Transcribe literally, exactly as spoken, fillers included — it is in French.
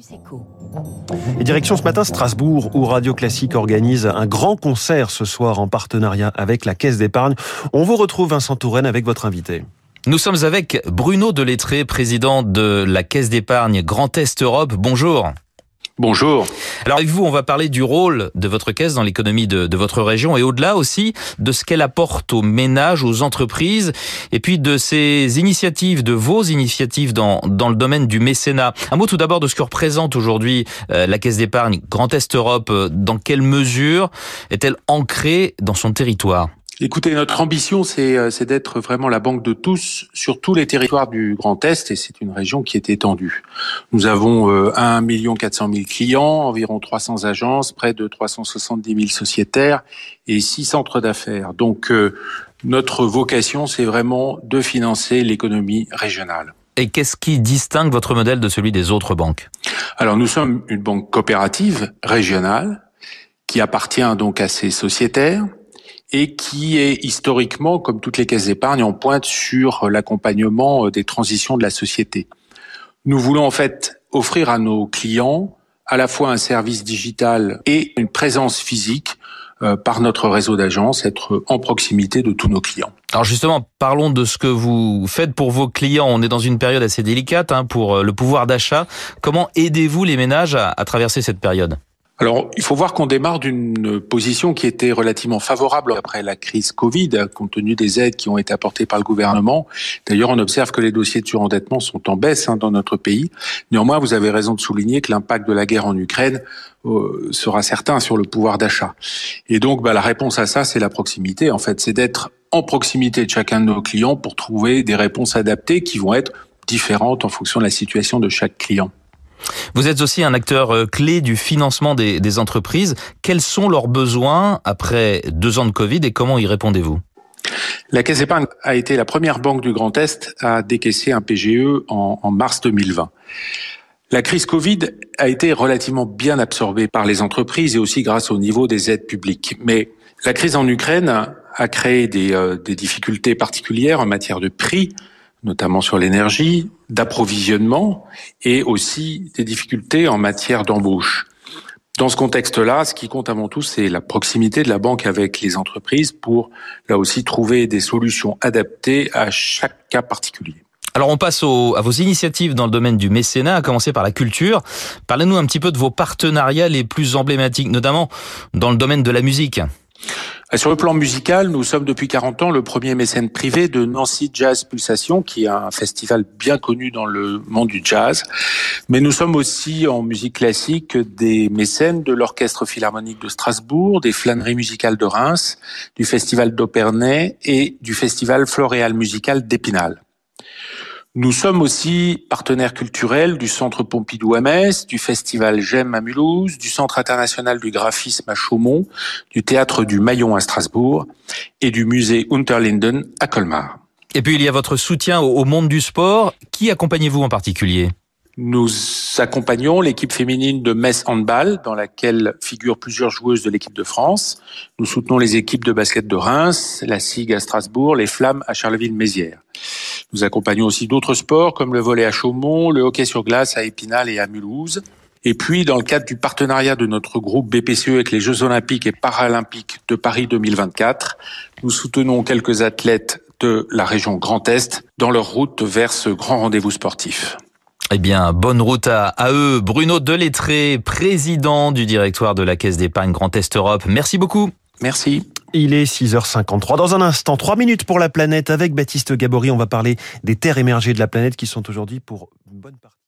Campus Éco. Et direction ce matin Strasbourg, où Radio Classique organise un grand concert ce soir en partenariat avec la Caisse d'épargne. On vous retrouve, Vincent Touraine, avec votre invité. Nous sommes avec Bruno Delettré, président de la Caisse d'épargne Grand Est Europe. Bonjour. Bonjour. Alors avec vous, on va parler du rôle de votre caisse dans l'économie de, de votre région et au-delà aussi de ce qu'elle apporte aux ménages, aux entreprises et puis de ces initiatives, de vos initiatives dans, dans le domaine du mécénat. Un mot tout d'abord de ce que représente aujourd'hui euh, la Caisse d'épargne Grand Est Europe. Dans quelle mesure est-elle ancrée dans son territoire ? Écoutez, notre ambition, c'est, c'est d'être vraiment la banque de tous sur tous les territoires du Grand Est, et c'est une région qui est étendue. Nous avons un million quatre cent mille clients, environ trois cents agences, près de trois cent soixante-dix mille sociétaires et six centres d'affaires. Donc, euh, notre vocation, c'est vraiment de financer l'économie régionale. Et qu'est-ce qui distingue votre modèle de celui des autres banques ? Alors, nous sommes une banque coopérative régionale qui appartient donc à ses sociétaires, et qui est historiquement, comme toutes les caisses d'épargne, en pointe sur l'accompagnement des transitions de la société. Nous voulons en fait offrir à nos clients à la fois un service digital et une présence physique euh, par notre réseau d'agences, être en proximité de tous nos clients. Alors justement, parlons de ce que vous faites pour vos clients. On est dans une période assez délicate hein, pour le pouvoir d'achat. Comment aidez-vous les ménages à, à traverser cette période ? Alors, il faut voir qu'on démarre d'une position qui était relativement favorable après la crise Covid, compte tenu des aides qui ont été apportées par le gouvernement. D'ailleurs, on observe que les dossiers de surendettement sont en baisse hein, dans notre pays. Néanmoins, vous avez raison de souligner que l'impact de la guerre en Ukraine euh, sera certain sur le pouvoir d'achat. Et donc, bah, la réponse à ça, c'est la proximité. En fait, c'est d'être en proximité de chacun de nos clients pour trouver des réponses adaptées qui vont être différentes en fonction de la situation de chaque client. Vous êtes aussi un acteur clé du financement des, des entreprises. Quels sont leurs besoins après deux ans de Covid et comment y répondez-vous ? La Caisse d'épargne a été la première banque du Grand Est à décaisser un P G E en, en mars deux mille vingt. La crise Covid a été relativement bien absorbée par les entreprises et aussi grâce au niveau des aides publiques. Mais la crise en Ukraine a créé des, euh, des difficultés particulières en matière de prix, notamment sur l'énergie, d'approvisionnement et aussi des difficultés en matière d'embauche. Dans ce contexte-là, ce qui compte avant tout, c'est la proximité de la banque avec les entreprises pour, là aussi, trouver des solutions adaptées à chaque cas particulier. Alors, on passe au, à vos initiatives dans le domaine du mécénat, à commencer par la culture. Parlez-nous un petit peu de vos partenariats les plus emblématiques, notamment dans le domaine de la musique. Sur le plan musical, nous sommes depuis quarante ans le premier mécène privé de Nancy Jazz Pulsation, qui est un festival bien connu dans le monde du jazz. Mais nous sommes aussi en musique classique des mécènes de l'Orchestre Philharmonique de Strasbourg, des Flâneries Musicales de Reims, du Festival d'Épernay et du Festival Floréal Musical d'Épinal. Nous sommes aussi partenaires culturels du Centre Pompidou à Metz, du Festival GEM à Mulhouse, du Centre International du Graphisme à Chaumont, du Théâtre du Maillon à Strasbourg et du Musée Unterlinden à Colmar. Et puis il y a votre soutien au monde du sport. Qui accompagnez-vous en particulier ? Nous accompagnons l'équipe féminine de Metz Handball, dans laquelle figurent plusieurs joueuses de l'équipe de France. Nous soutenons les équipes de basket de Reims, la S I G à Strasbourg, les Flammes à Charleville-Mézières. Nous accompagnons aussi d'autres sports comme le volley à Chaumont, le hockey sur glace à Épinal et à Mulhouse. Et puis, dans le cadre du partenariat de notre groupe B P C E avec les Jeux Olympiques et Paralympiques de Paris deux mille vingt-quatre, nous soutenons quelques athlètes de la région Grand Est dans leur route vers ce grand rendez-vous sportif. Eh bien, bonne route à, à eux. Bruno Delettré, président du directoire de la Caisse d'épargne Grand Est Europe. Merci beaucoup. Merci. Il est six heures cinquante-trois. Dans un instant, trois minutes pour la planète avec Baptiste Gabory. On va parler des terres émergées de la planète qui sont aujourd'hui pour une bonne partie.